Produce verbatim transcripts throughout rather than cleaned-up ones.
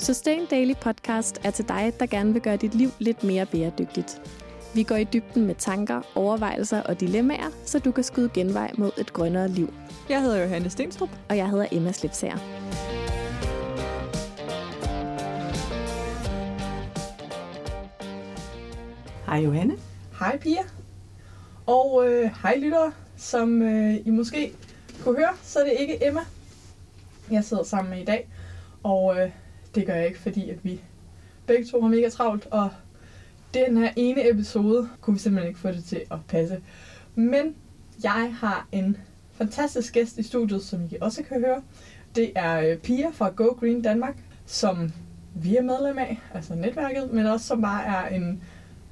Sustain Daily podcast er til dig, der gerne vil gøre dit liv lidt mere bæredygtigt. Vi går i dybden med tanker, overvejelser og dilemmaer, så du kan skyde genvej mod et grønnere liv. Jeg hedder Johanne Stenstrup. Og jeg hedder Emma Slipsager. Hej Johanne. Hej Pia. Og øh, hej lyttere. Som øh, I måske kunne høre, så er det ikke Emma, jeg sidder sammen med i dag. Og øh, det gør jeg ikke, fordi at vi begge to har mega travlt, og den her ene episode kunne vi simpelthen ikke få det til at passe. Men jeg har en fantastisk gæst i studiet, som I også kan høre. Det er Pia fra Go Green Danmark, som vi er medlem af, altså netværket, men også som bare er en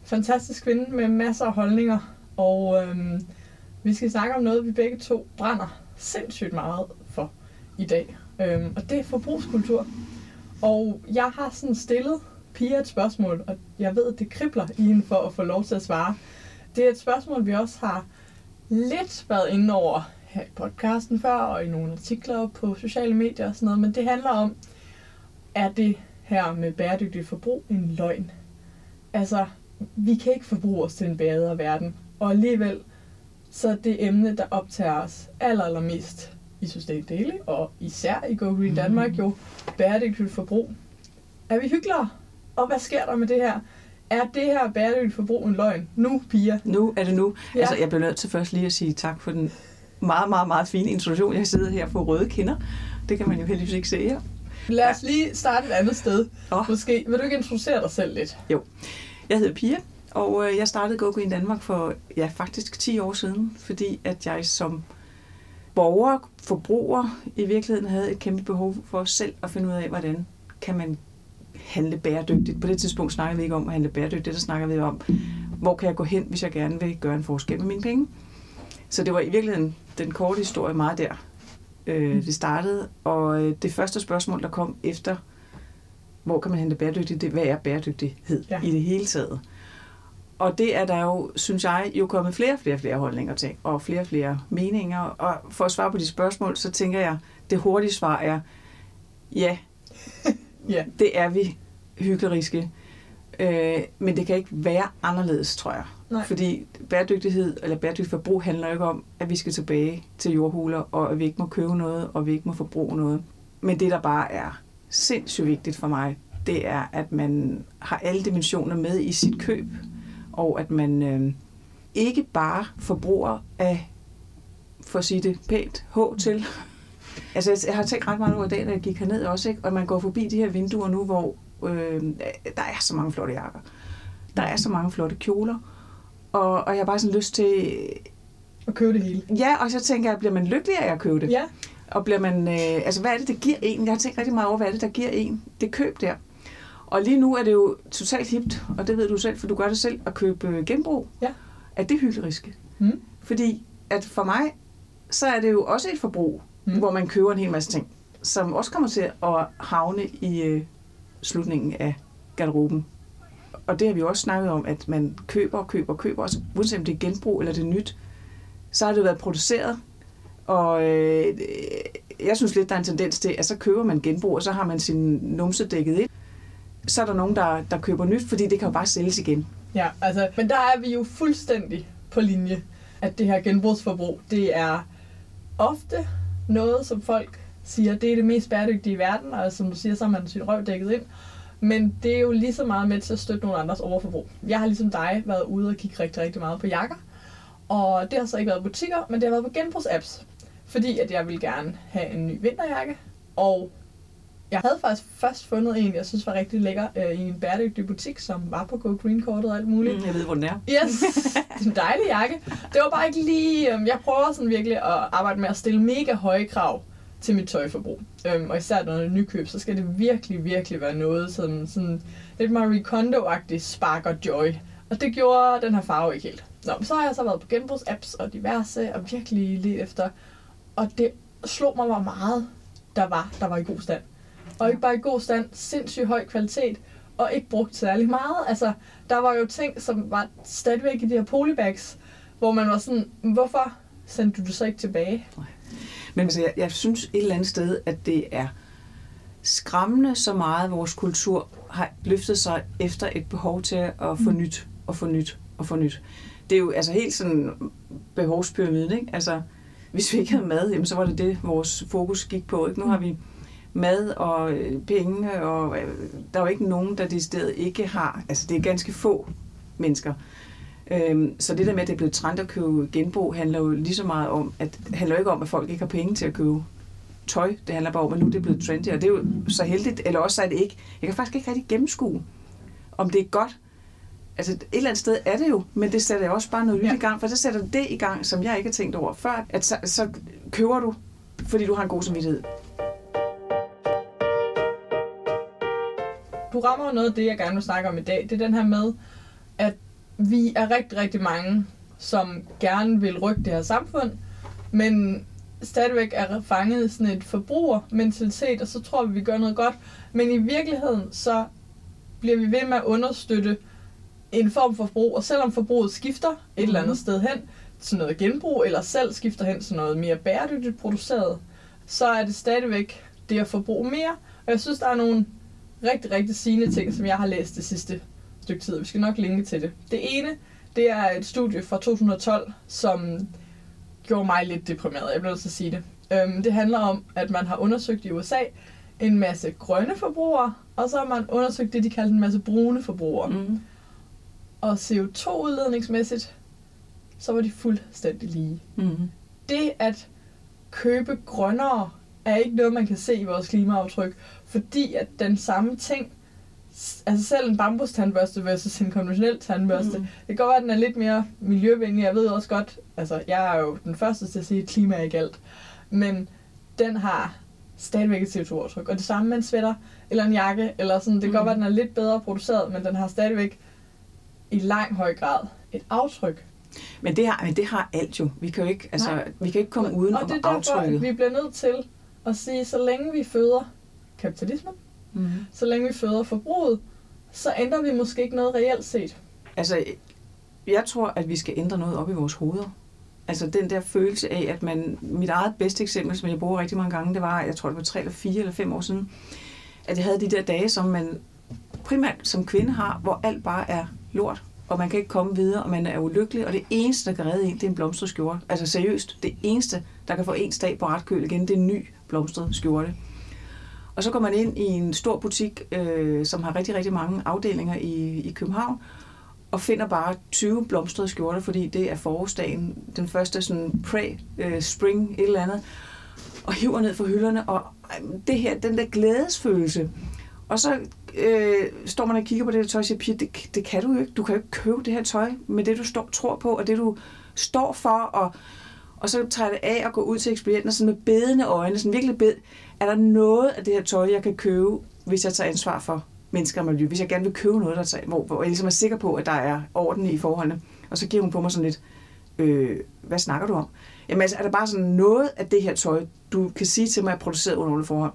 fantastisk kvinde med masser af holdninger. Og øh, vi skal snakke om noget, vi begge to brænder sindssygt meget for i dag. Øh, og det er forbrugskultur. Og jeg har sådan stillet Pia et spørgsmål, og jeg ved, at det kribler i hende for at få lov til at svare. Det er et spørgsmål, vi også har lidt været inde over her i podcasten før, og i nogle artikler på sociale medier og sådan noget, men det handler om, er det her med bæredygtigt forbrug en løgn? Altså, vi kan ikke forbruge os til en bedre verden, og alligevel så er det emne, der optager os allermest i Sustain Daily, og især i Go Green Danmark jo, bæredygtigt forbrug. Er vi hyklere? Og hvad sker der med det her? Er det her bæredygtigt forbrug en løgn? Nu, Pia. Nu er det nu. Ja. Altså, jeg bliver nødt til først lige at sige tak for den meget, meget, meget fine introduktion. Jeg sidder her på røde kinder. Det kan man jo heldigvis ikke se her. Lad os ja. lige starte et andet sted. Oh. Måske. Vil du ikke introducere dig selv lidt? Jo. Jeg hedder Pia, og jeg startede Go Green Danmark for ja, faktisk ti år siden, fordi at jeg som borger, forbruger, i virkeligheden havde et kæmpe behov for selv at finde ud af, hvordan kan man handle bæredygtigt. På det tidspunkt snakker vi ikke om at handle bæredygtigt, der snakker vi om, hvor kan jeg gå hen, hvis jeg gerne vil gøre en forskel med mine penge. Så det var i virkeligheden den korte historie meget der, øh, det startede. Og det første spørgsmål, der kom efter, hvor kan man handle bæredygtigt, det hvad er bæredygtighed ja. i det hele taget. Og det er der jo, synes jeg, jo kommet flere og flere, flere holdninger til, og flere og flere meninger. Og for at svare på de spørgsmål, så tænker jeg, det hurtige svar er, ja, yeah. det er vi hykleriske. Øh, men det kan ikke være anderledes, tror jeg. Nej. Fordi bæredygtighed eller bæredygtigt forbrug handler ikke om, at vi skal tilbage til jordhuler, og at vi ikke må købe noget, og vi ikke må forbruge noget. Men det, der bare er sindssygt vigtigt for mig, det er, at man har alle dimensioner med i sit køb, og at man øh, ikke bare forbruger af, for at sige det pænt, H til. Altså, jeg har tænkt ret meget over i dag, da jeg gik herned også, ikke? Og man går forbi de her vinduer nu, hvor øh, der er så mange flotte jakker. Der er så mange flotte kjoler. Og, og jeg har bare sådan lyst til at købe det hele. Ja, og så tænker jeg, bliver man lykkelig af at købe det? Ja. Og bliver man, øh, altså, hvad er det, der giver en? Jeg har tænkt rigtig meget over, hvad er det, der giver en det køb der. Og lige nu er det jo totalt hipt, og det ved du selv, for du gør det selv, at købe genbrug. Ja. Er det hykleriske? Mm. Fordi at for mig, så er det jo også et forbrug, mm. hvor man køber en hel masse ting, som også kommer til at havne i øh, slutningen af garderoben. Og det har vi jo også snakket om, at man køber og køber og køber, og så uanset om det er genbrug eller det er nyt, så har det jo været produceret. Og øh, jeg synes lidt, der er en tendens til, at så køber man genbrug, og så har man sin numse dækket ind. Så er der nogen, der, der køber nyt, fordi det kan jo bare sælges igen. Ja, altså, men der er vi jo fuldstændig på linje, at det her genbrugsforbrug, det er ofte noget, som folk siger, det er det mest bæredygtige i verden, og som du siger, så har man sin røv dækket ind. Men det er jo lige så meget med til at støtte nogle andres overforbrug. Jeg har ligesom dig været ude og kigge rigtig, rigtig meget på jakker, og det har så ikke været butikker, men det har været på genbrugsapps, fordi at jeg ville gerne have en ny vinterjakke, og jeg havde faktisk først fundet en, jeg synes var rigtig lækker, øh, i en bæredygtig butik, som var på Go Green-kortet og alt muligt. Mm, jeg ved, hvor den er. Yes, det er en dejlig jakke. Det var bare ikke lige... Øh, jeg prøver sådan virkelig at arbejde med at stille mega høje krav til mit tøjforbrug. Øhm, og især når det er nykøb, så skal det virkelig, virkelig være noget som sådan lidt Marie Kondo-agtigt spark og joy. Og det gjorde den her farve ikke helt. Nå, så har jeg så været på genbrugsapps og diverse, og virkelig lidt efter. Og det slog mig, hvor meget der var, der var i god stand. Og ikke bare i god stand, sindssygt høj kvalitet, og ikke brugt særlig meget. Altså, der var jo ting, som var stadigvæk i de her polybags, hvor man var sådan, hvorfor sendte du det så ikke tilbage? Men altså, jeg, jeg synes et eller andet sted, at det er skræmmende så meget, vores kultur har løftet sig efter et behov til at få mm. nyt og få nyt og få nyt. Det er jo altså helt sådan behovspyramiden, ikke? Altså, hvis vi ikke havde mad, jamen, så var det det, vores fokus gik på, ikke? Nu har vi mad og penge, og der er jo ikke nogen, der decideret ikke har. Altså, det er ganske få mennesker. Så det der med, at det er blevet trend at købe genbrug, handler jo lige så meget om, at handler ikke om, at folk ikke har penge til at købe tøj. Det handler bare om, at nu det er blevet trendy, og det er jo så heldigt, eller også er det ikke. Jeg kan faktisk ikke rigtig gennemskue, om det er godt. Altså et eller andet sted er det jo, men det sætter jo også bare noget nyt ja. i gang, for det sætter det i gang, som jeg ikke har tænkt over før, at så, så køber du, fordi du har en god samvittighed. Du rammer noget af det, jeg gerne vil snakke om i dag. Det er den her med, at vi er rigtig, rigtig mange, som gerne vil rykke det her samfund, men stadigvæk er fanget sådan et forbrugermentalitet, og så tror vi, vi gør noget godt. Men i virkeligheden, så bliver vi ved med at understøtte en form for forbrug, og selvom forbruget skifter et mm. eller andet sted hen til noget genbrug, eller selv skifter hen til noget mere bæredygtigt produceret, så er det stadigvæk det at forbruge mere. Og jeg synes, der er nogle rigtig, rigtig sigende ting, som jeg har læst det sidste stykke tid. Vi skal nok linke til det. Det ene, det er et studie fra to tusind og tolv, som gjorde mig lidt deprimeret. Jeg bliver nødt til at sige det. Det handler om, at man har undersøgt i U S A en masse grønne forbrugere, og så har man undersøgt det, de kaldte en masse brune forbrugere. Mm. Og C O to-udledningsmæssigt, så var de fuldstændig lige. Mm-hmm. Det at købe grønnere er ikke noget, man kan se i vores klimaaftryk, fordi at den samme ting, altså selv en bambustandbørste versus en konventionel tandbørste, mm-hmm. det kan godt være, at den er lidt mere miljøvenlig. Jeg ved også godt, altså jeg er jo den første til at sige, at klima er ikke alt, men den har stadigvæk et C O to-aftryk. Og det samme med en sweater eller en jakke, eller sådan. Det kan mm-hmm. godt være, at den er lidt bedre produceret, men den har stadigvæk i lang høj grad et aftryk. Men det har, men det har alt jo. Vi kan jo ikke, altså, vi kan ikke komme uden om aftrykket. Og det er derfor, vi bliver nødt til at sige, så længe vi føder kapitalismen, mm-hmm. så længe vi føder forbruget, så ændrer vi måske ikke noget reelt set. Altså, jeg tror, at vi skal ændre noget op i vores hoveder. Altså den der følelse af, at man, mit eget bedste eksempel, som jeg bruger rigtig mange gange, det var, jeg tror det var tre eller fire eller fem år siden, at jeg havde de der dage, som man primært som kvinde har, hvor alt bare er lort, og man kan ikke komme videre, og man er ulykkelig, og det eneste, der kan redde en, det er en blomstret skjorte. Altså seriøst, det eneste, der kan få ens dag på ret køl igen, det er en ny blomstret skjorte. Og så går man ind i en stor butik, øh, som har rigtig, rigtig mange afdelinger i, i København, og finder bare tyve blomstrede skjorter, fordi det er forårsdagen, den første sådan pre-spring, et eller andet, og hiver ned fra hylderne, og det her, den der glædesfølelse. Og så øh, står man og kigger på det her tøj og siger, Pia, det, det kan du jo ikke. Du kan jo ikke købe det her tøj med det, du står, tror på, og det, du står for. Og, og så tager det af og går ud til ekspedienten sådan med bedende øjne. Sådan virkelig bed. Er der noget af det her tøj, jeg kan købe, hvis jeg tager ansvar for mennesker og miljø? Hvis jeg gerne vil købe noget, der tager, hvor, hvor jeg ligesom er sikker på, at der er orden i forholdene. Og så giver hun på mig sådan lidt, øh, hvad snakker du om? Jamen altså, er der bare sådan noget af det her tøj, du kan sige til mig, at jeg producerer under nogle forhold?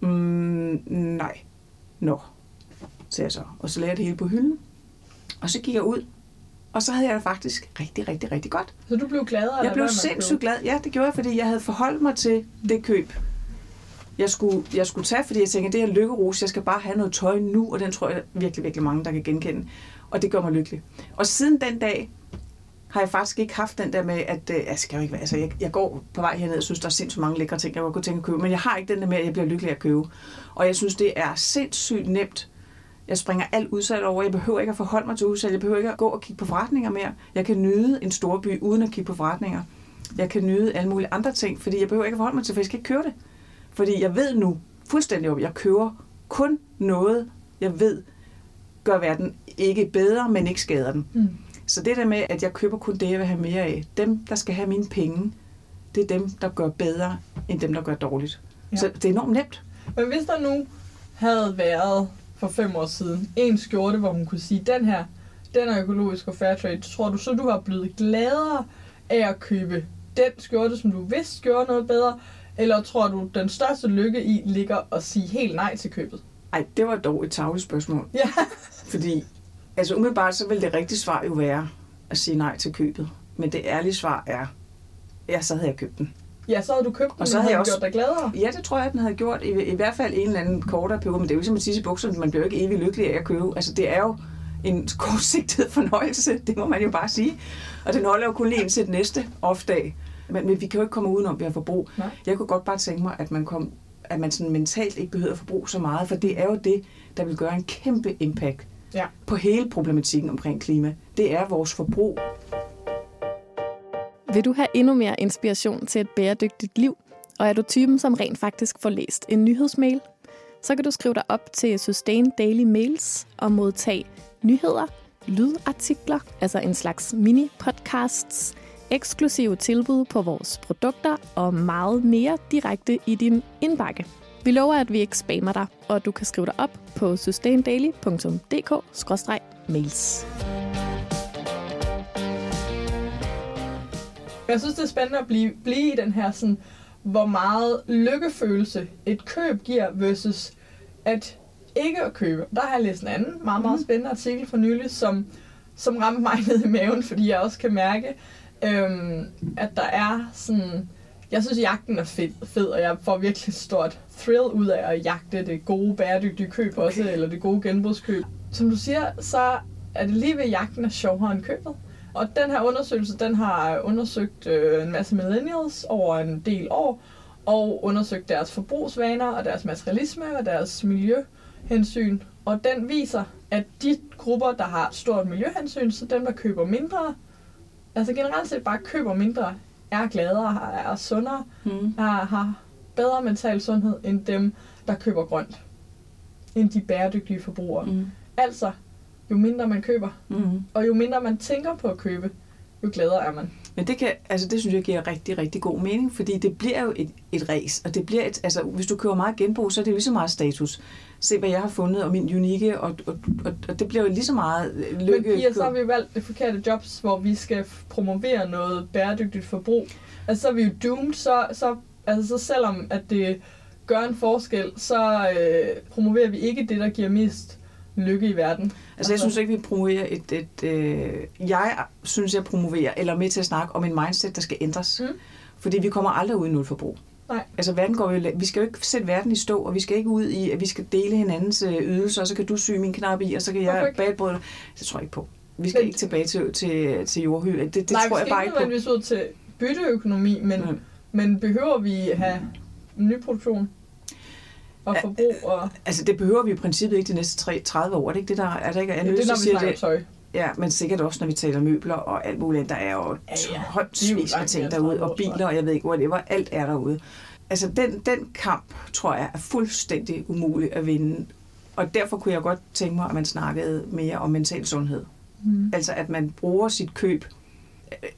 Mm, nej. Nå, sagde jeg så. Og så lagde jeg det hele på hylden. Og så gik jeg ud. Og så havde jeg det faktisk rigtig, rigtig, rigtig godt. Så du blev glad? Jeg blev sindssygt glad. Ja, det gjorde jeg, fordi jeg havde forholdt mig til det køb, jeg skulle, jeg skulle tage. Fordi jeg tænkte, det her lykkerus, jeg skal bare have noget tøj nu. Og den tror jeg virkelig, virkelig mange, der kan genkende. Og det gør mig lykkelig. Og siden den dag har jeg faktisk ikke haft den der med, at øh, jeg skal jo ikke være, altså jeg, jeg går på vej herned og synes, der er sindssygt mange lækre ting, jeg godt kunne tænke at købe, men jeg har ikke den der med, at jeg bliver lykkelig at købe. Og jeg synes, det er sindssygt nemt. Jeg springer alt udsalg over. Jeg behøver ikke at forholde mig til udsalg. Jeg behøver ikke at gå og kigge på forretninger mere. Jeg kan nyde en storby uden at kigge på forretninger. Jeg kan nyde alle mulige andre ting, fordi jeg behøver ikke at forholde mig til, for jeg skal ikke købe det. Fordi jeg ved nu fuldstændig, at jeg køber kun noget, jeg ved gør verden ikke bedre, men ikke skader den. Mm. Så det der med, at jeg køber kun det, jeg vil have mere af, dem, der skal have mine penge, det er dem, der gør bedre, end dem, der gør dårligt. Ja. Så det er enormt nemt. Men hvis der nu havde været for fem år siden en skjorte, hvor hun kunne sige, den her, den er økologisk og fairtrade, tror du så, du var blevet gladere af at købe den skjorte, som du vidste gjorde noget bedre, eller tror du, den største lykke i ligger at sige helt nej til købet? Ej, det var dog et tarveligt spørgsmål. Ja. Fordi altså umiddelbart, så vil det rigtige svar jo være at sige nej til købet. Men det ærlige svar er, ja, så havde jeg købt den. Ja, så havde du købt den, og så havde jeg også gjort dig gladere. Ja, det tror jeg, den havde gjort. I, i hvert fald en eller anden kortere periode, men det er jo som at tisse i bukserne, man bliver jo ikke evig lykkelig af at købe. Altså, det er jo en kortsigtet fornøjelse, det må man jo bare sige. Og den holder jo kun lige indtil næste off-dag. Men, men vi kan jo ikke komme udenom, at vi har forbrug. Nej. Jeg kunne godt bare tænke mig, at man, kom, at man sådan mentalt ikke behøver at forbruge så meget, for det er jo det, der vil gøre en kæmpe impact ja. på hele problematikken omkring klima. Det er vores forbrug. Vil du have endnu mere inspiration til et bæredygtigt liv, og er du typen, som rent faktisk får læst en nyhedsmail, så kan du skrive dig op til Sustain Daily Mails og modtage nyheder, lydartikler, altså en slags mini-podcasts, eksklusive tilbud på vores produkter og meget mere direkte i din indbakke. Vi lover, at vi ikke spammer dig, og du kan skrive dig op på sustaindaily punktum d k skråstreg mails. Jeg synes, det er spændende at blive, blive i den her, sådan, hvor meget lykkefølelse et køb giver versus at ikke at købe. Der har jeg læst en anden meget, meget spændende artikel for nylig, som, som ramte mig ned i maven, fordi jeg også kan mærke, øhm, at der er sådan... Jeg synes, jagten er fed, fed, og jeg får virkelig stort thrill ud af at jagte det gode, bæredygtige køb også, okay. eller det gode genbrugskøb. Som du siger, så er det lige ved jagten er sjovere end købet. Og den her undersøgelse, den har undersøgt øh, en masse millennials over en del år, og undersøgt deres forbrugsvaner, og deres materialisme, og deres miljøhensyn. Og den viser, at de grupper, der har stort miljøhensyn, så dem, der køber mindre, altså generelt set bare køber mindre, er gladere, er sundere, hmm. er, har bedre mental sundhed, end dem, der køber grønt. End de bæredygtige forbrugere. Hmm. Altså... jo mindre man køber, mm-hmm. og jo mindre man tænker på at købe, jo gladere er man. Men det kan, altså det synes jeg giver rigtig, rigtig god mening, fordi det bliver jo et, et race, og det bliver et, altså hvis du køber meget genbrug, så er det jo lige så meget status. Se, hvad jeg har fundet, og min unikke, og, og, og, og det bliver jo lige så meget lykke. Men Pia, så har vi jo valgt det forkerte jobs, hvor vi skal promovere noget bæredygtigt forbrug. Altså så er vi jo doomed, så, så, altså, så selvom at det gør en forskel, så øh, promoverer vi ikke det, der giver mest lykke i verden. Altså, altså jeg synes ikke, vi promoverer et... et øh, jeg synes, jeg promoverer, eller med til at snakke om en mindset, der skal ændres. Mm. Fordi vi kommer aldrig ud i nul forbrug. Nej. Altså verden går jo... Vi skal jo ikke sætte verden i stå, og vi skal ikke ud i, at vi skal dele hinandens ydelser, og så kan du sy min knap i, og så kan jeg bage et brød. Det tror jeg ikke på. Vi skal men, ikke tilbage til, til, til jordhylde. Det, det nej, tror jeg bare ikke på. Nej, vi skal ikke nødvendigvis ud til bytteøkonomi, men, mm. men behøver vi have en ny produktion? Og forbrug og... Altså, det behøver vi i princippet ikke de næste tredive år. Det er ikke det, der er der ikke er analyser, ja, det er, når vi snakker tøj. Ja, men sikkert også, når vi taler møbler og alt muligt. Der er jo håndsvis af ting derude, og biler, og jeg ved ikke, whatever. Alt er derude. Altså, den, den kamp, tror jeg, er fuldstændig umulig at vinde. Og derfor kunne jeg godt tænke mig, at man snakkede mere om mental sundhed. Mm. Altså, at man bruger sit køb.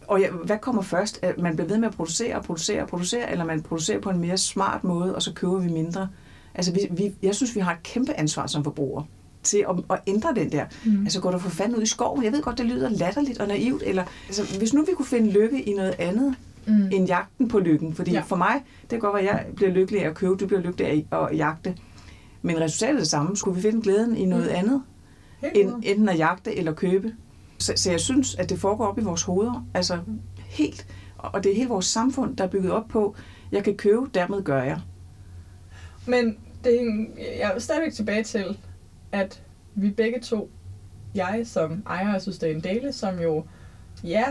Og ja, hvad kommer først? At man bliver ved med at producere og producere og producere, eller man producerer på en mere smart måde, og så køber vi mindre. Altså, vi, vi, jeg synes, vi har et kæmpe ansvar som forbrugere til at, at ændre den der. Mm. Altså, går der for fanden ud i skoven? Jeg ved godt, det lyder latterligt og naivt. Eller, altså, hvis nu vi kunne finde lykke i noget andet mm. end jagten på lykken. Fordi ja. for mig, det kan godt være, jeg bliver lykkelig af at købe, du bliver lykkelig af at jagte. Men resultatet er det samme. Skulle vi finde glæden i noget mm. andet end enten at jagte eller købe? Så, så jeg synes, at det foregår op i vores hoveder. Altså, helt. Og det er hele vores samfund, der er bygget op på, jeg kan købe, dermed gør jeg. Men det, jeg er stadigvæk tilbage til, at vi begge to, jeg som ejer af Sustain Daily, som jo, ja,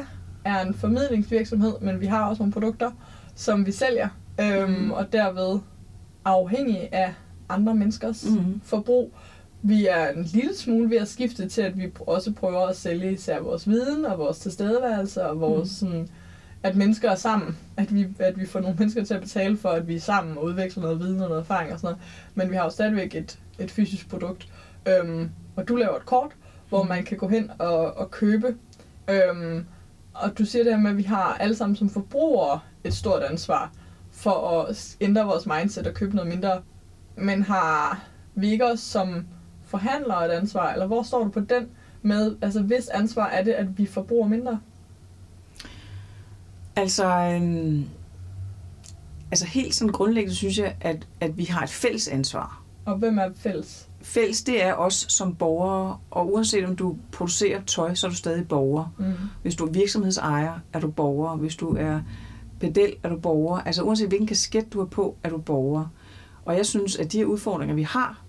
er en formidlingsvirksomhed, men vi har også nogle produkter, som vi sælger, øhm, mm. og derved afhængig af andre menneskers mm. forbrug. Vi er en lille smule ved at skifte til, at vi også prøver at sælge især vores viden og vores tilstedeværelse og vores... Mm. Sådan, at mennesker er sammen, at vi, at vi får nogle mennesker til at betale for, at vi er sammen og udveksler noget viden og noget erfaring og sådan noget. Men vi har jo stadigvæk et, et fysisk produkt. Øhm, og du laver et kort, hvor man kan gå hen og, og købe. Øhm, og du siger det her med, at vi har alle sammen som forbrugere et stort ansvar for at ændre vores mindset og købe noget mindre. Men har vi ikke også som forhandlere et ansvar? Eller hvor står du på den med, altså hvis ansvar er det, at vi forbruger mindre? Altså, øhm, altså helt sådan grundlæggende synes jeg, at, at vi har et fælles ansvar. Og hvem er fælles? Fælles, det er os som borgere, og uanset om du producerer tøj, så er du stadig borger. Mm. Hvis du er virksomhedsejer, er du borger. Hvis du er pedel er du borger. Altså uanset hvilken kasket du er på, er du borger. Og jeg synes, at de her udfordringer, vi har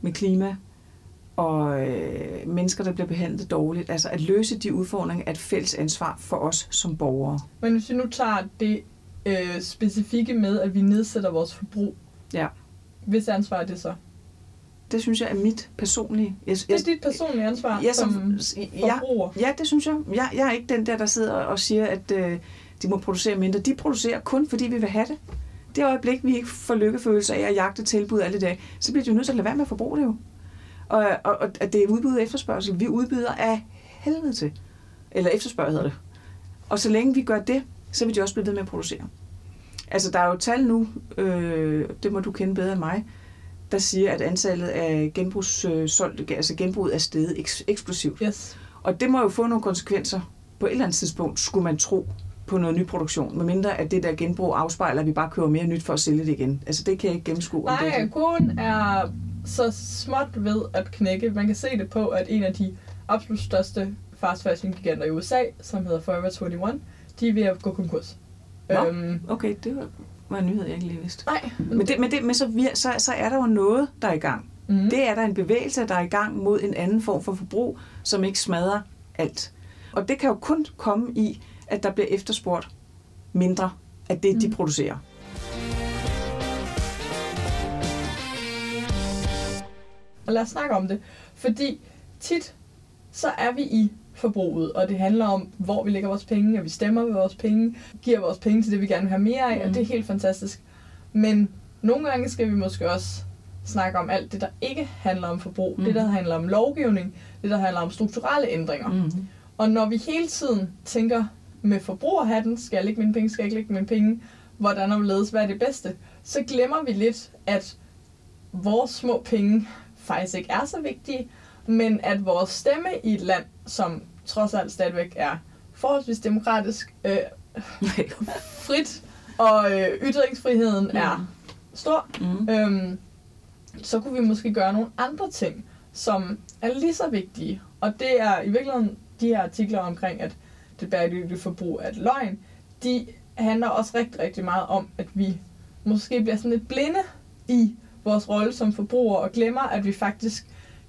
med klima og øh, mennesker, der bliver behandlet dårligt, altså at løse de udfordringer er et fælles ansvar for os som borgere. Men hvis vi nu tager det øh, specifikke med, at vi nedsætter vores forbrug, ja. Hvis ansvar er det så? Det synes jeg er mit personlige... Jeg, det er dit personlige ansvar jeg, som, som forbruger? Ja, ja, det synes jeg. jeg. Jeg er ikke den der, der sidder og siger, at øh, de må producere mindre. De producerer kun, fordi vi vil have det. Det øjeblik, vi ikke får lykkefølelse af at jagte tilbud alle dage, så bliver de jo nødt til at lade være med at forbruge det jo. Og, og, og at det er udbud og efterspørgsel. Vi udbyder af helvede til. Eller efterspørgsel hedder det. Og så længe vi gør det, så vil de også blive ved med at producere. Altså, der er jo tal nu, øh, det må du kende bedre end mig, der siger, at antallet af genbrugssolgt, altså genbruget er steget eks- eksplosivt. Yes. Og det må jo få nogle konsekvenser. På et eller andet tidspunkt skulle man tro på noget ny produktion, medmindre at det der genbrug afspejler, at vi bare køber mere nyt for at sælge det igen. Altså det kan jeg ikke gennemskue. Nej, koden er så småt ved at knække. Man kan se det på, at en af de absolut største fast fashion giganter i U S A, som hedder Forever enogtyve, de er ved at gå konkurs. Nå, øhm, okay, det var... Det var en nyhed, jeg ikke lige vidste. Nej. Men, det, men, det, men så, så, så er der jo noget, der er i gang. Mm. Det er der en bevægelse, der er i gang mod en anden form for forbrug, som ikke smadrer alt. Og det kan jo kun komme i, at der bliver efterspurgt mindre af det, mm. de producerer. Og lad os snakke om det. Fordi tit, så er vi i forbruget, og det handler om, hvor vi lægger vores penge, og vi stemmer med vores penge, giver vores penge til det, vi gerne vil have mere af, mm. og det er helt fantastisk. Men nogle gange skal vi måske også snakke om alt det, der ikke handler om forbrug, mm. det, der handler om lovgivning, det, der handler om strukturelle ændringer. Mm. Og når vi hele tiden tænker med forbrugerhatten, skal jeg lægge mine penge, skal jeg ikke lægge mine penge, hvordan overledes, hvad er det bedste, så glemmer vi lidt, at vores små penge faktisk ikke er så vigtige, men at vores stemme i et land, som trods alt stadigvæk er forholdsvis demokratisk, øh, frit, og øh, ytringsfriheden mm. er stor, mm. øhm, så kunne vi måske gøre nogle andre ting, som er lige så vigtige. Og det er i virkeligheden de her artikler omkring, at det bæredygtige forbrug er et løgn, de handler også rigtig, rigtig meget om, at vi måske bliver sådan lidt blinde i vores rolle som forbrugere, og glemmer, at vi faktisk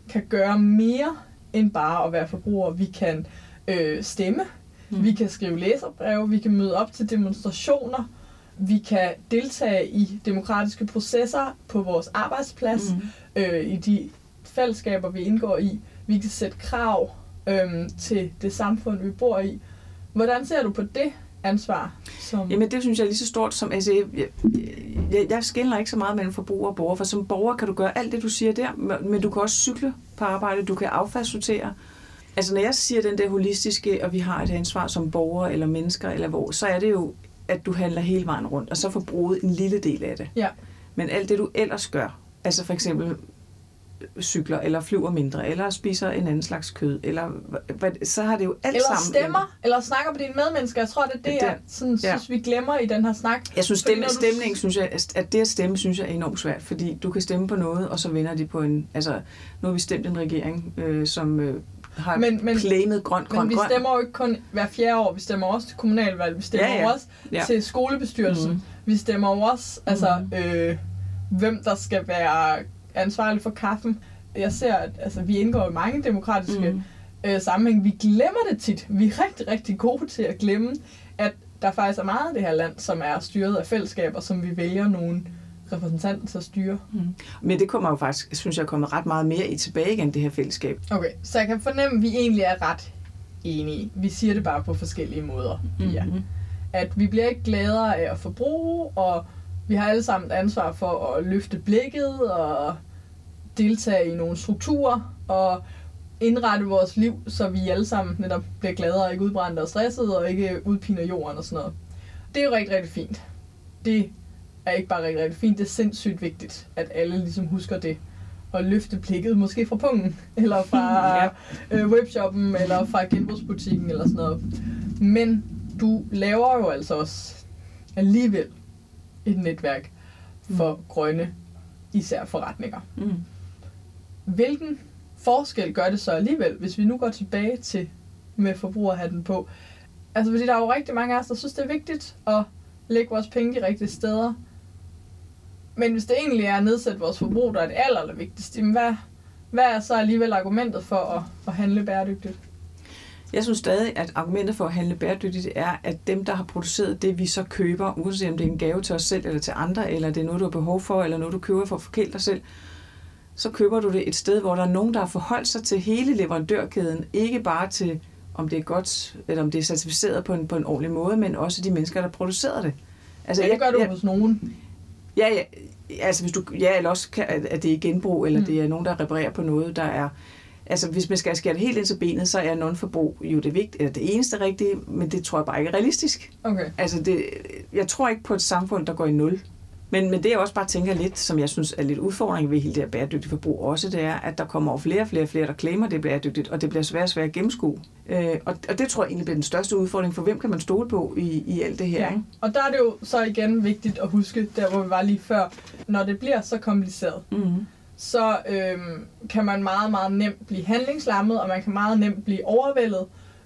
kan gøre mere end bare at være forbrugere. Vi kan øh, stemme, mm. vi kan skrive læserbreve, vi kan møde op til demonstrationer, vi kan deltage i demokratiske processer på vores arbejdsplads, mm. øh, i de fællesskaber, vi indgår i. Vi kan sætte krav øh, til det samfund, vi bor i. Hvordan ser du på det ansvar? Som... Jamen det synes jeg er lige så stort som... Altså, jeg, jeg, jeg skiller ikke så meget mellem forbruger og borger, for som borger kan du gøre alt det, du siger der, men du kan også cykle på arbejde, du kan affaldssortere. Altså når jeg siger den der holistiske, og vi har et ansvar som borgere eller mennesker, eller hvor, så er det jo, at du handler hele vejen rundt, og så får bruget en lille del af det. Ja. Men alt det, du ellers gør, altså for eksempel cykler, eller flyver mindre, eller spiser en anden slags kød, eller så har det jo alt eller sammen... Eller stemmer, eller snakker på dine medmennesker. Jeg tror, det er det, det jeg sådan, ja. synes, vi glemmer i den her snak. Jeg synes, stemme, du... stemning, synes jeg, at det at stemme, synes jeg er enormt svært, fordi du kan stemme på noget, og så vender de på en... Altså, nu har vi stemt en regering, øh, som øh, har claimet grøn, grøn, grøn. Men vi grøn. stemmer jo ikke kun hver fjerde år. Vi stemmer også til kommunalvalg. Vi stemmer ja, ja. også ja. til skolebestyrelsen. Mm. Vi stemmer også, altså, øh, hvem der skal være... ansvarlig for kaffen. Jeg ser, at altså, vi indgår i mange demokratiske mm. øh, sammenhæng. Vi glemmer det tit. Vi er rigtig, rigtig gode til at glemme, at der faktisk er meget af det her land, som er styret af fællesskaber, som vi vælger nogle repræsentanter til at styre. Mm. Men det kommer jo faktisk, synes jeg, er kommet ret meget mere i tilbage igen, det her fællesskab. Okay, så jeg kan fornemme, at vi egentlig er ret enige. Vi siger det bare på forskellige måder. Mm-hmm. Ja. At vi bliver ikke gladere af at forbruge, og vi har alle sammen ansvar for at løfte blikket og deltage i nogle strukturer og indrette vores liv, så vi alle sammen netop bliver gladere og ikke udbrændte og stressede og ikke udpiner jorden og sådan noget. Det er jo rigtig, rigtig fint. Det er ikke bare rigtig, rigtig fint. Det er sindssygt vigtigt, at alle ligesom husker det og løfte blikket måske fra pungen eller fra ja. øh, webshoppen eller fra genbrugsbutikken eller sådan noget. Men du laver jo altså også alligevel et netværk for mm. grønne, især forretninger. Mm. Hvilken forskel gør det så alligevel, hvis vi nu går tilbage til med forbrugerhatten på? Altså fordi der er jo rigtig mange af os, der synes, det er vigtigt at lægge vores penge de rigtige steder. Men hvis det egentlig er at nedsætte vores forbrug, der er det aller, aller vigtigste, hvad, hvad er så alligevel argumentet for at, at handle bæredygtigt? Jeg synes stadig, at argumentet for at handle bæredygtigt er, at dem, der har produceret det, vi så køber, uanset om det er en gave til os selv eller til andre, eller det er noget, du har behov for, eller noget, du køber for at forkæle dig selv, så køber du det et sted, hvor der er nogen, der har forholdt sig til hele leverandørkæden, ikke bare til, om det er godt, eller om det er certificeret på en, på en ordentlig måde, men også de mennesker, der producerer det. Altså, ja, det gør jeg, du jeg, hos nogen. Ja, ja, altså hvis du, ja, eller også kan, at det er genbrug, eller mm. det er nogen, der reparerer på noget, der er... Altså, hvis man skal skære det helt ind til benet, så er non-forbrug jo det vigtige, eller det eneste rigtige, men det tror jeg bare ikke er realistisk. Okay. Altså, det, jeg tror ikke på et samfund, der går i nul. Men, men det, jeg også bare tænker lidt, som jeg synes er lidt udfordring ved hele det her bæredygtige forbrug også, det er, at der kommer over flere og flere, flere der claimer det bæredygtigt, og det bliver svært og svært at gennemskue. Øh, og, og det tror jeg egentlig bliver den største udfordring, for hvem kan man stole på i, i alt det her? Ja. Ikke? Og der er det jo så igen vigtigt at huske, der hvor vi var lige før, når det bliver så kompliceret. Mm-hmm. så øhm, kan man meget, meget nemt blive handlingslammet, og man kan meget nemt blive overvældet,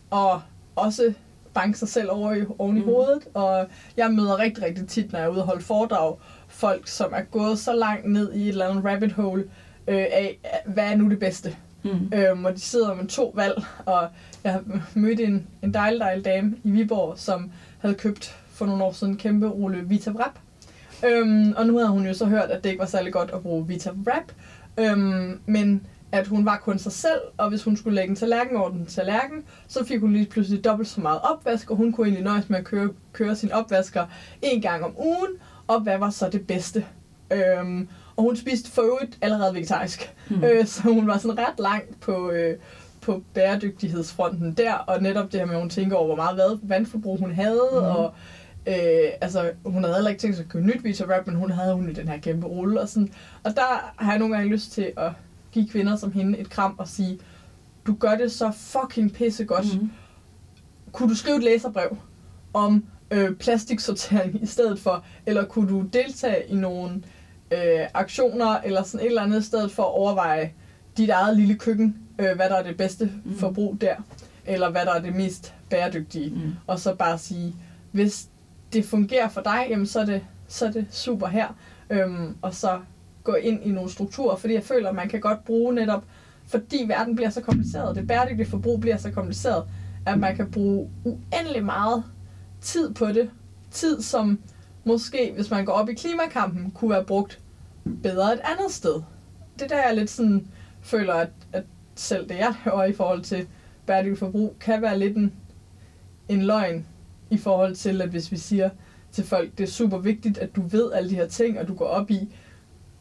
og også banke sig selv over i, oven i mm. hovedet. Og jeg møder rigtig, rigtig tit, når jeg er ude og holde foredrag, folk, som er gået så langt ned i et eller andet rabbit hole øh, af, hvad er nu det bedste? Mm. Øhm, og de sidder med to valg, og jeg mødte en, en dejlig, dejlig dame i Viborg, som havde købt for nogle år siden en kæmpe rulle Vita Wrap. Øhm, og nu havde hun jo så hørt, at det ikke var særlig godt at bruge Vita Wrap, øhm, men at hun var kun sig selv, og hvis hun skulle lægge en tallerken over den tallerken, så fik hun lige pludselig dobbelt så meget opvask, og hun kunne egentlig nøjes med at køre, køre sine opvasker en gang om ugen, og hvad var så det bedste? Øhm, og hun spiste for øvrigt allerede vegetarisk, mm. øh, så hun var sådan ret langt på, øh, på bæredygtighedsfronten der, og netop det her med, at hun tænker over, hvor meget vandforbrug hun havde, mm. og Øh, altså, hun havde heller ikke tænkt sig at købe nyt Vita Wrap, men hun havde hun i den her kæmpe rulle og sådan. Og der har jeg nogle gange lyst til at give kvinder som hende et kram og sige, du gør det så fucking pissegodt. Mm-hmm. Kunne du skrive et læserbrev om øh, plastiksortering i stedet for, eller kunne du deltage i nogle øh, aktioner eller sådan et eller andet i stedet for at overveje dit eget lille køkken, øh, hvad der er det bedste mm-hmm. forbrug der, eller hvad der er det mest bæredygtige. Mm-hmm. Og så bare sige, hvis det fungerer for dig, jamen så er det, så er det super her. Øhm, og så gå ind i nogle strukturer, fordi jeg føler, at man kan godt bruge netop, fordi verden bliver så kompliceret, det bæredygtige forbrug bliver så kompliceret, at man kan bruge uendelig meget tid på det. Tid, som måske, hvis man går op i klimakampen, kunne være brugt bedre et andet sted. Det der, jeg lidt sådan føler, at, at selv det, jeg laver i forhold til bæredygtigt forbrug, kan være lidt en, en løgn. I forhold til, at hvis vi siger til folk, det er super vigtigt, at du ved alle de her ting, og du går op i,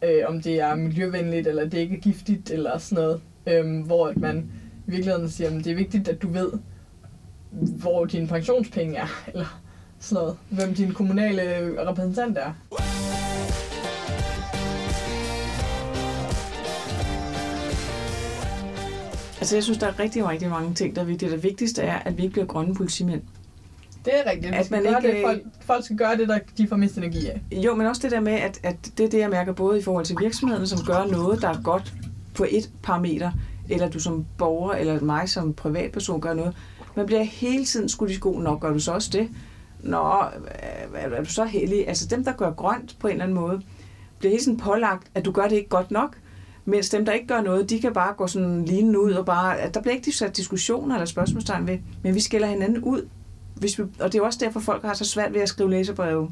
øh, om det er miljøvenligt, eller det ikke er giftigt, eller sådan noget. Øh, hvor at man i virkeligheden siger, at det er vigtigt, at du ved, hvor dine pensionspenge er, eller sådan noget. Hvem din kommunale repræsentant er. Altså jeg synes, der er rigtig, rigtig mange ting, der er vigtigt. Det vigtigste er, at vi ikke bliver grønne politimænd. Det er rigtigt. At man ikke, det. Folk, folk skal gøre det, der de får mest energi af. Jo, men også det der med, at, at det er det, jeg mærker både i forhold til virksomhederne, som gør noget, der er godt på et parameter, eller du som borger, eller mig som privatperson gør noget. Man bliver hele tiden skudt i skoen, nok gør du så også det? Nå, er du så heldig? Altså dem, der gør grønt på en eller anden måde, bliver hele tiden pålagt, at du gør det ikke godt nok, mens dem, der ikke gør noget, de kan bare gå sådan lignende ud, og bare, at der bliver ikke sat diskussioner eller spørgsmålstegn ved, men vi skiller hinanden ud. Hvis vi, og det er også derfor, folk har så svært ved at skrive læserbreve,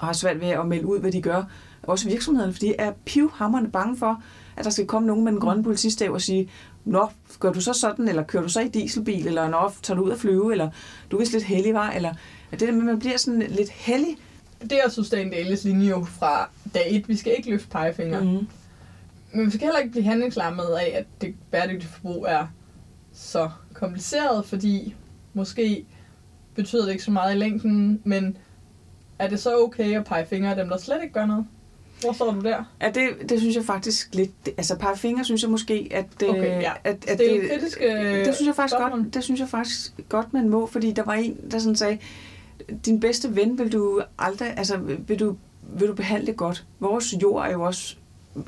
og har svært ved at melde ud, hvad de gør. Også virksomhederne, fordi de er pivhamrende bange for, at der skal komme nogen med en grøn politistav og sige, nå, gør du så sådan, eller kører du så i dieselbil, eller nå, tager du ud at flyve, eller du er vist lidt heldig, var, eller at det der med, man bliver sådan lidt heldig. Det er Sustain Dailys linje jo fra dag et. Vi skal ikke løfte pegefingre. Mm-hmm. Men vi skal heller ikke blive handlingslammet af, at det bæredygtige forbrug er så kompliceret, fordi måske betyder det ikke så meget i længden, men er det så okay at pege fingre af dem, der slet ikke gør noget? Hvor står du der? Ja, det, det synes jeg faktisk lidt... Altså, pege fingre synes jeg måske, at... Okay, ja. At, at det, det, kritiske, det synes jeg faktisk godt, det synes jeg faktisk godt, man må, fordi der var en, der sådan sagde, din bedste ven vil du aldrig... Altså, vil du, vil du behandle godt? Vores jord er jo også...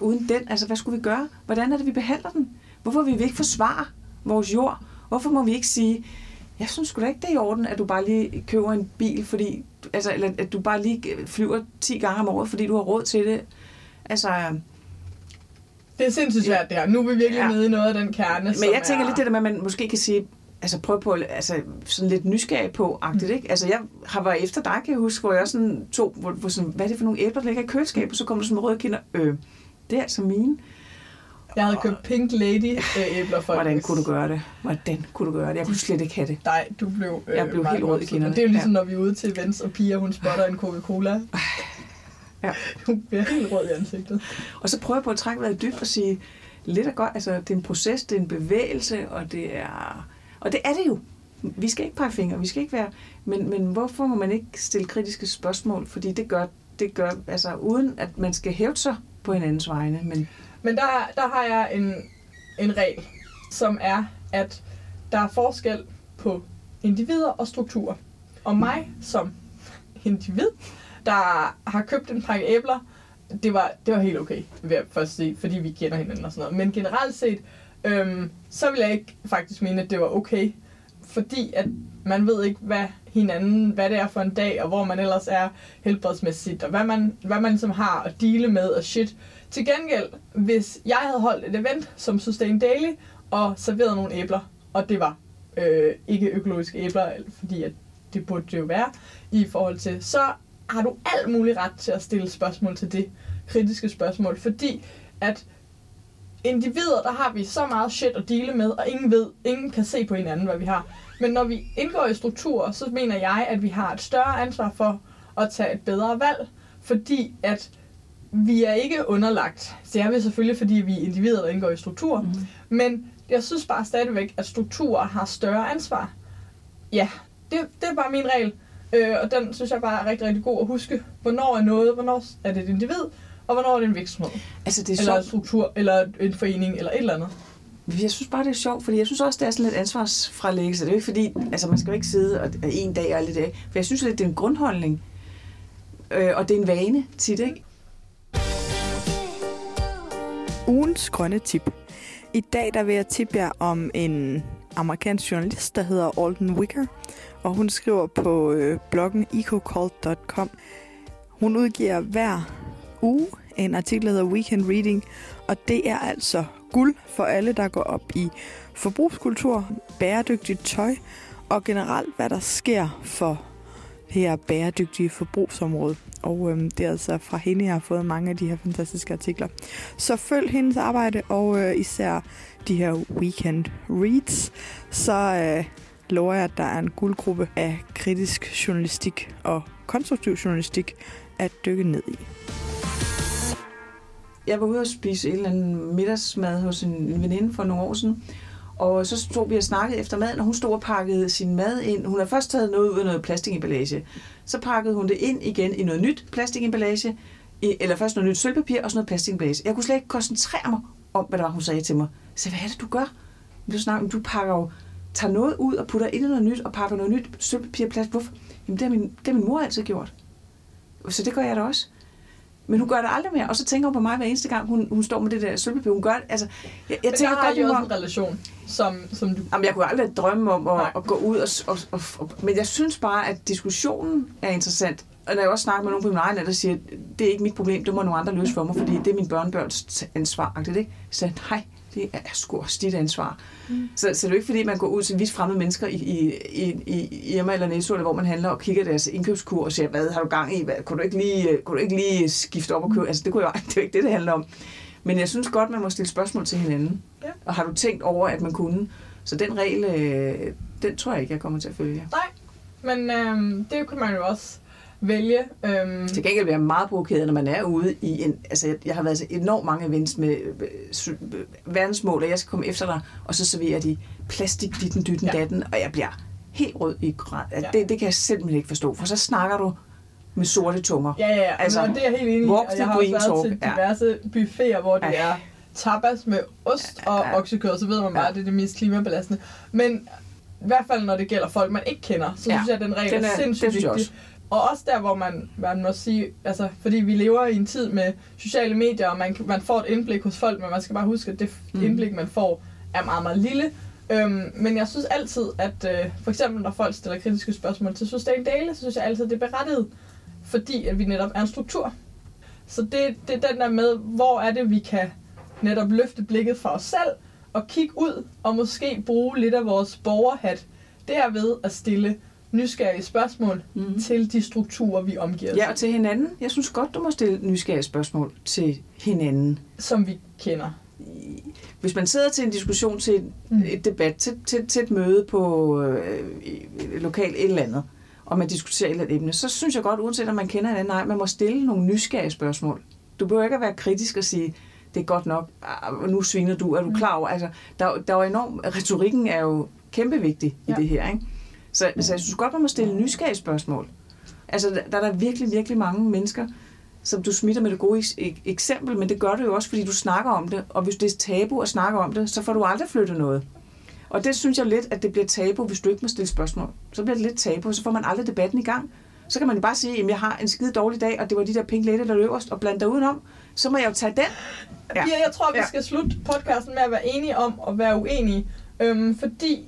Uden den, altså, hvad skulle vi gøre? Hvordan er det, vi behandler den? Hvorfor vil vi ikke forsvare vores jord? Hvorfor må vi ikke sige... jeg synes sgu da ikke, det er i orden, at du bare lige køber en bil, fordi, altså, eller at du bare lige flyver ti gange om året, fordi du har råd til det. Altså... Det er sindssygt svært der. Nu er vi virkelig ja. nede i noget af den kerne. Men jeg tænker er... lidt det der med, at man måske kan sige, altså prøv på, altså sådan lidt nysgerrig på, agtigt, ikke? Altså jeg har været efter dig, kan jeg huske, hvor jeg sådan tog, hvor, hvor sådan, hvad er det for nogle æbler, der ligger i køleskabet, og så kom der sådan røde kinder, øh, det er altså mine. Jeg havde købt Pink Lady æbler for. Hvordan kunne du gøre det? Hvordan kunne du gøre det? Jeg kunne slet ikke have det. Nej, du blev, øh, jeg blev helt rød i kinderne. Det er jo ligesom, ja. når vi er ude til events, og Pia, hun spotter en Coca-Cola. Ja. Hun bliver helt rød i ansigtet. Og så prøver jeg på at trække vejret dybt og sige, lidt og godt, altså det er en proces, det er en bevægelse, og det er... Og det er det jo. Vi skal ikke pege fingre, vi skal ikke være... Men, men hvorfor må man ikke stille kritiske spørgsmål? Fordi det gør, det gør altså uden at man skal hævde sig på hinandens vegne, men... Men der, der har jeg en, en regel, som er, at der er forskel på individer og strukturer. Og mig som individ, der har købt en pakke æbler, det var, det var helt okay, ved at først sige, fordi vi kender hinanden og sådan noget. Men generelt set, øhm, så vil jeg ikke faktisk mene, at det var okay, fordi at man ved ikke, hvad hinanden, hvad det er for en dag, og hvor man ellers er helbredsmæssigt, og hvad man, hvad man ligesom har at deale med og shit. Til gengæld, hvis jeg havde holdt et event som Sustain Daily og serveret nogle æbler, og det var øh, ikke økologiske æbler, fordi at det burde det jo være i forhold til, så har du alt mulig ret til at stille spørgsmål til det, kritiske spørgsmål, fordi at individer, der har vi så meget shit at deale med, og ingen ved, ingen kan se på hinanden, hvad vi har. Men når vi indgår i strukturer, så mener jeg, at vi har et større ansvar for at tage et bedre valg, fordi at vi er ikke underlagt. Det er vi selvfølgelig, fordi vi er individer, der indgår i strukturer. Mm. Men jeg synes bare stadigvæk, at strukturer har større ansvar. Ja, det, det er bare min regel. Øh, og den synes jeg bare er rigtig, rigtig god at huske. Hvornår er noget, hvornår er det et individ, og hvornår er det en virksomhed. Altså, det er eller en struktur, eller en forening, eller et eller andet. Jeg synes bare, det er sjovt, fordi jeg synes også, det er sådan lidt ansvarsfralæggelse. Det er jo ikke fordi, altså man skal jo ikke sidde og, en dag og alle dage. For jeg synes lidt, det er en grundholdning. Øh, og det er en vane tit, ikke? Ugens grønne tip. I dag der vil jeg tippe jer om en amerikansk journalist, der hedder Alton Wicker, og hun skriver på øh, bloggen ecocult punktum com. Hun udgiver hver uge en artikel, der hedder Weekend Reading, og det er altså guld for alle, der går op i forbrugskultur, bæredygtigt tøj og generelt, hvad der sker for det her bæredygtige forbrugsområde. Og øhm, det er altså fra hende, jeg har fået mange af de her fantastiske artikler. Så følg hendes arbejde, og øh, især de her weekend reads, så øh, lover jeg, at der er en guldgruppe af kritisk journalistik og konstruktiv journalistik at dykke ned i. Jeg var ude og spise en eller anden middagsmad hos en veninde for nogle år siden, og så stod vi og snakkede efter maden, og hun stod og pakkede sin mad ind. Hun havde først taget noget ud af noget plastikemballage. Så pakkede hun det ind igen i noget nyt plastikemballage, eller først noget nyt sølvpapir og sådan noget plastikemballage. Jeg kunne slet ikke koncentrere mig om, hvad det var, hun sagde til mig. Så hvad er det, du gør? Du snakker, du pakker jo, tager noget ud og putter ind i noget nyt, og pakker noget nyt sølvpapir og plast. Hvorfor? Jamen, det har min, det har min mor altid gjort. Så det gør jeg da også. Men hun gør det aldrig mere, og så tænker hun på mig hver eneste gang, hun, hun står med det der sølvpapir. Hun gør det, altså... Jeg, jeg tænker godt, jo også en relation, som, som du... Jamen, jeg kunne aldrig drømme om at, at gå ud og, og, og, og... Men jeg synes bare, at diskussionen er interessant. Og når jeg også snakker med nogen på min egen alder, der siger, det er ikke mit problem, det må nogle andre løse for mig, fordi det er min børnebørns ansvar. Det er ikke? Så nej, det er sgu også dit ansvar. Mm. Så, så det er ikke, fordi man går ud til vidt fremmede mennesker i, i, i, i Irma eller Netto, eller hvor man handler og kigger deres indkøbskur og siger, hvad har du gang i? Hvad, kunne, du ikke lige, kunne du ikke lige skifte op og købe? Altså, det, kunne jeg, det er jo ikke det, det handler om. Men jeg synes godt, man må stille spørgsmål til hinanden. Ja. Og har du tænkt over, at man kunne? Så den regel, øh, den tror jeg ikke, jeg kommer til at følge. Nej, men øh, det kunne man jo også vælge. Øh... Til gengæld bliver jeg meget provokeret, når man er ude i en... Altså, jeg, jeg har været så enormt mange events med øh, verdensmål, og jeg skal komme efter dig, og så serverer de plastik, ditten, dytten, ja. datten, og jeg bliver helt rød i grad. Ja. Det, det kan jeg simpelthen ikke forstå, for så snakker du med sorte tunger. Ja, ja, ja. Altså, det er jeg helt enig i, og jeg har også været talk. til diverse ja. buffeter, hvor det ja. er tapas med ost ja, ja, ja. og oksekød, så ved man bare, at det er det mest klimabelastende. Men i hvert fald, når det gælder folk, man ikke kender, så ja. synes jeg, at den regel den er, er sindssygt vigtig. Også. Og også der, hvor man, man må sige, altså, fordi vi lever i en tid med sociale medier, og man, man får et indblik hos folk, men man skal bare huske, at det mm. indblik, man får, er meget, meget lille. Øhm, men jeg synes altid, at øh, for eksempel når folk stiller kritiske spørgsmål til Sustain Daily, så synes jeg altid, at det er berettiget, fordi at vi netop er en struktur. Så det, det er den der med, hvor er det, vi kan netop løfte blikket fra os selv og kigge ud og måske bruge lidt af vores borgerhat derved at stille nysgerrige spørgsmål mm. til de strukturer, vi omgiver os. Ja, og til hinanden. Jeg synes godt, du må stille nysgerrige spørgsmål til hinanden. Som vi kender. Hvis man sidder til en diskussion, til et, mm. et debat, til, til, til et møde på øh, lokalt et eller andet, og man diskuterer et eller andet emne, så synes jeg godt, uanset om man kender hinanden, nej, man må stille nogle nysgerrige spørgsmål. Du behøver ikke at være kritisk og sige, det er godt nok, nu sviner du, er du klar over? Altså, der, der er jo enormt, retorikken er jo kæmpe vigtig ja. i det her, ikke? Så, så jeg synes godt, man må stille nysgerrige spørgsmål. Altså, der, der er virkelig, virkelig mange mennesker, som du smitter med det gode ek- eksempel, men det gør du jo også, fordi du snakker om det, og hvis det er tabu at snakke om det, så får du aldrig flyttet noget. Og det synes jeg lidt, at det bliver tabu, hvis du ikke må stille spørgsmål. Så bliver det lidt tabu, så får man aldrig debatten i gang. Så kan man jo bare sige, at jeg har en skide dårlig dag, og det var de der pinkletter, der løberst, og blande dig udenom. Så må jeg jo tage den. Ja. Ja, jeg tror, vi skal ja. slutte podcasten med at være enige om at være uenige, øhm, fordi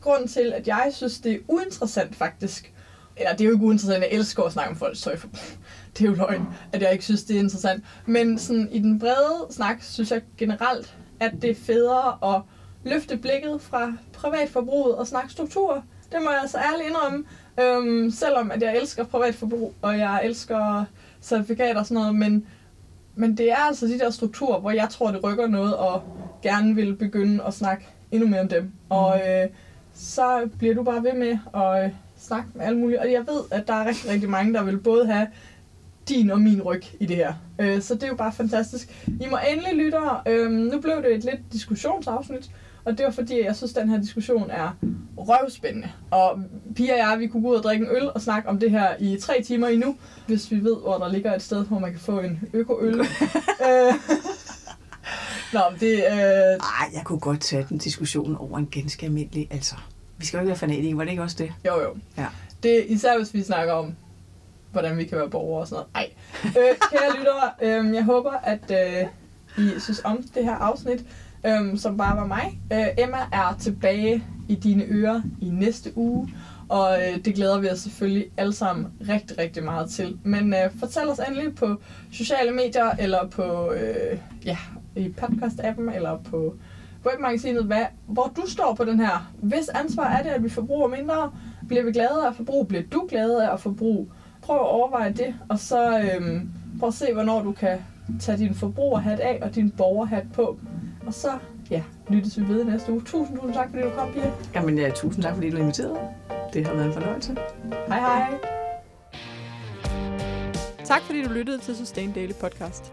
grunden til, at jeg synes, det er uinteressant faktisk, eller det er jo ikke uinteressant, jeg elsker at snakke om folks tøj, for det er jo løgn, at jeg ikke synes, det er interessant, men sådan, i den brede snak, synes jeg generelt, at det er federe at løfte blikket fra privatforbruget og snakke strukturer. Det må jeg altså ærligt indrømme, øhm, selvom at jeg elsker privatforbrug, og jeg elsker certifikater og sådan noget, men, men det er altså de der strukturer, hvor jeg tror, det rykker noget, og gerne vil begynde at snakke endnu mere om dem, og øh, så bliver du bare ved med at snakke med alle mulige. Og jeg ved, at der er rigtig, rigtig mange, der vil både have din og min ryg i det her. Så det er jo bare fantastisk. I må endelig lytte. Nu blev det et lidt diskussionsafsnit, og det var fordi, jeg synes, at den her diskussion er røvspændende. Og Pia og jeg, vi kunne gå ud og drikke en øl og snakke om det her i tre timer endnu, hvis vi ved, hvor der ligger et sted, hvor man kan få en økoøl. Nå, det... Øh... Ej, jeg kunne godt tage den diskussion over en ganske almindelig, altså... Vi skal jo ikke være fanatikere, var det ikke også det? Jo, jo. Ja. Det, især hvis vi snakker om, hvordan vi kan være borgere og sådan noget. Ej. øh, kære lyttere, øh, jeg håber, at øh, I synes om det her afsnit, øh, som bare var mig. Øh, Emma er tilbage i dine ører i næste uge, og øh, det glæder vi os selvfølgelig alle sammen rigtig, rigtig meget til. Men øh, fortæl os endelig på sociale medier, eller på... Øh, ja... i podcast-appen eller på webmagasinet, hvad, hvor du står på den her. Hvis ansvar er det, at vi forbruger mindre, bliver vi glade af at forbruge, bliver du glad af at forbruge. Prøv at overveje det, og så øhm, prøv at se, hvornår du kan tage din forbrugerhat af og din borgerhat på. Og så ja, lyttes vi ved næste uge. Tusind, tusind tak, fordi du kom, Pia. Jamen ja, tusind tak, fordi du inviterede. Det har været en fornøjelse. Hej hej. Tak fordi du lyttede til Sustain Daily Podcast.